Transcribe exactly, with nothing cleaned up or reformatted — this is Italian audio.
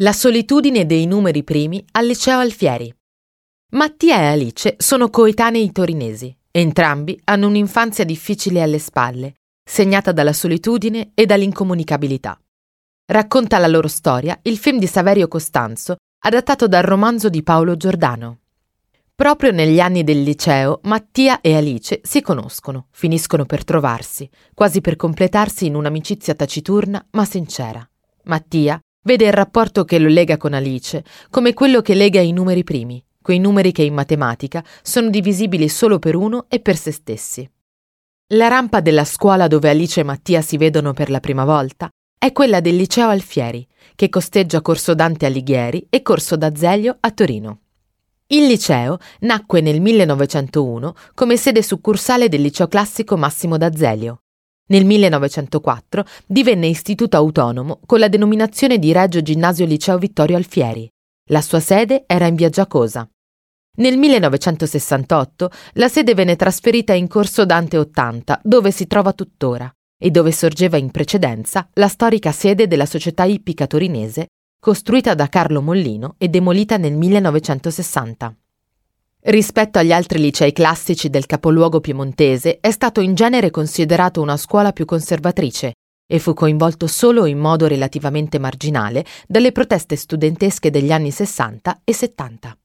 La solitudine dei numeri primi al Liceo Alfieri. Mattia e Alice sono coetanei torinesi. Entrambi hanno un'infanzia difficile alle spalle, segnata dalla solitudine e dall'incomunicabilità. Racconta la loro storia il film di Saverio Costanzo, adattato dal romanzo di Paolo Giordano. Proprio negli anni del liceo, Mattia e Alice si conoscono, finiscono per trovarsi, quasi per completarsi in un'amicizia taciturna ma sincera. Mattia vede il rapporto che lo lega con Alice come quello che lega i numeri primi, quei numeri che in matematica sono divisibili solo per uno e per se stessi. La rampa della scuola dove Alice e Mattia si vedono per la prima volta è quella del Liceo Alfieri, che costeggia Corso Dante Alighieri e Corso D'Azeglio a Torino. Il liceo nacque nel millenovecentouno come sede succursale del Liceo Classico Massimo D'Azeglio. Nel millenovecentoquattro divenne istituto autonomo con la denominazione di Regio Ginnasio Liceo Vittorio Alfieri. La sua sede era in via Giacosa. Nel millenovecentosessantotto la sede venne trasferita in Corso Dante ottanta, dove si trova tuttora, e dove sorgeva in precedenza la storica sede della Società Ippica Torinese, costruita da Carlo Mollino e demolita nel millenovecentosessanta. Rispetto agli altri licei classici del capoluogo piemontese, è stato in genere considerato una scuola più conservatrice e fu coinvolto solo in modo relativamente marginale dalle proteste studentesche degli anni sessanta e settanta.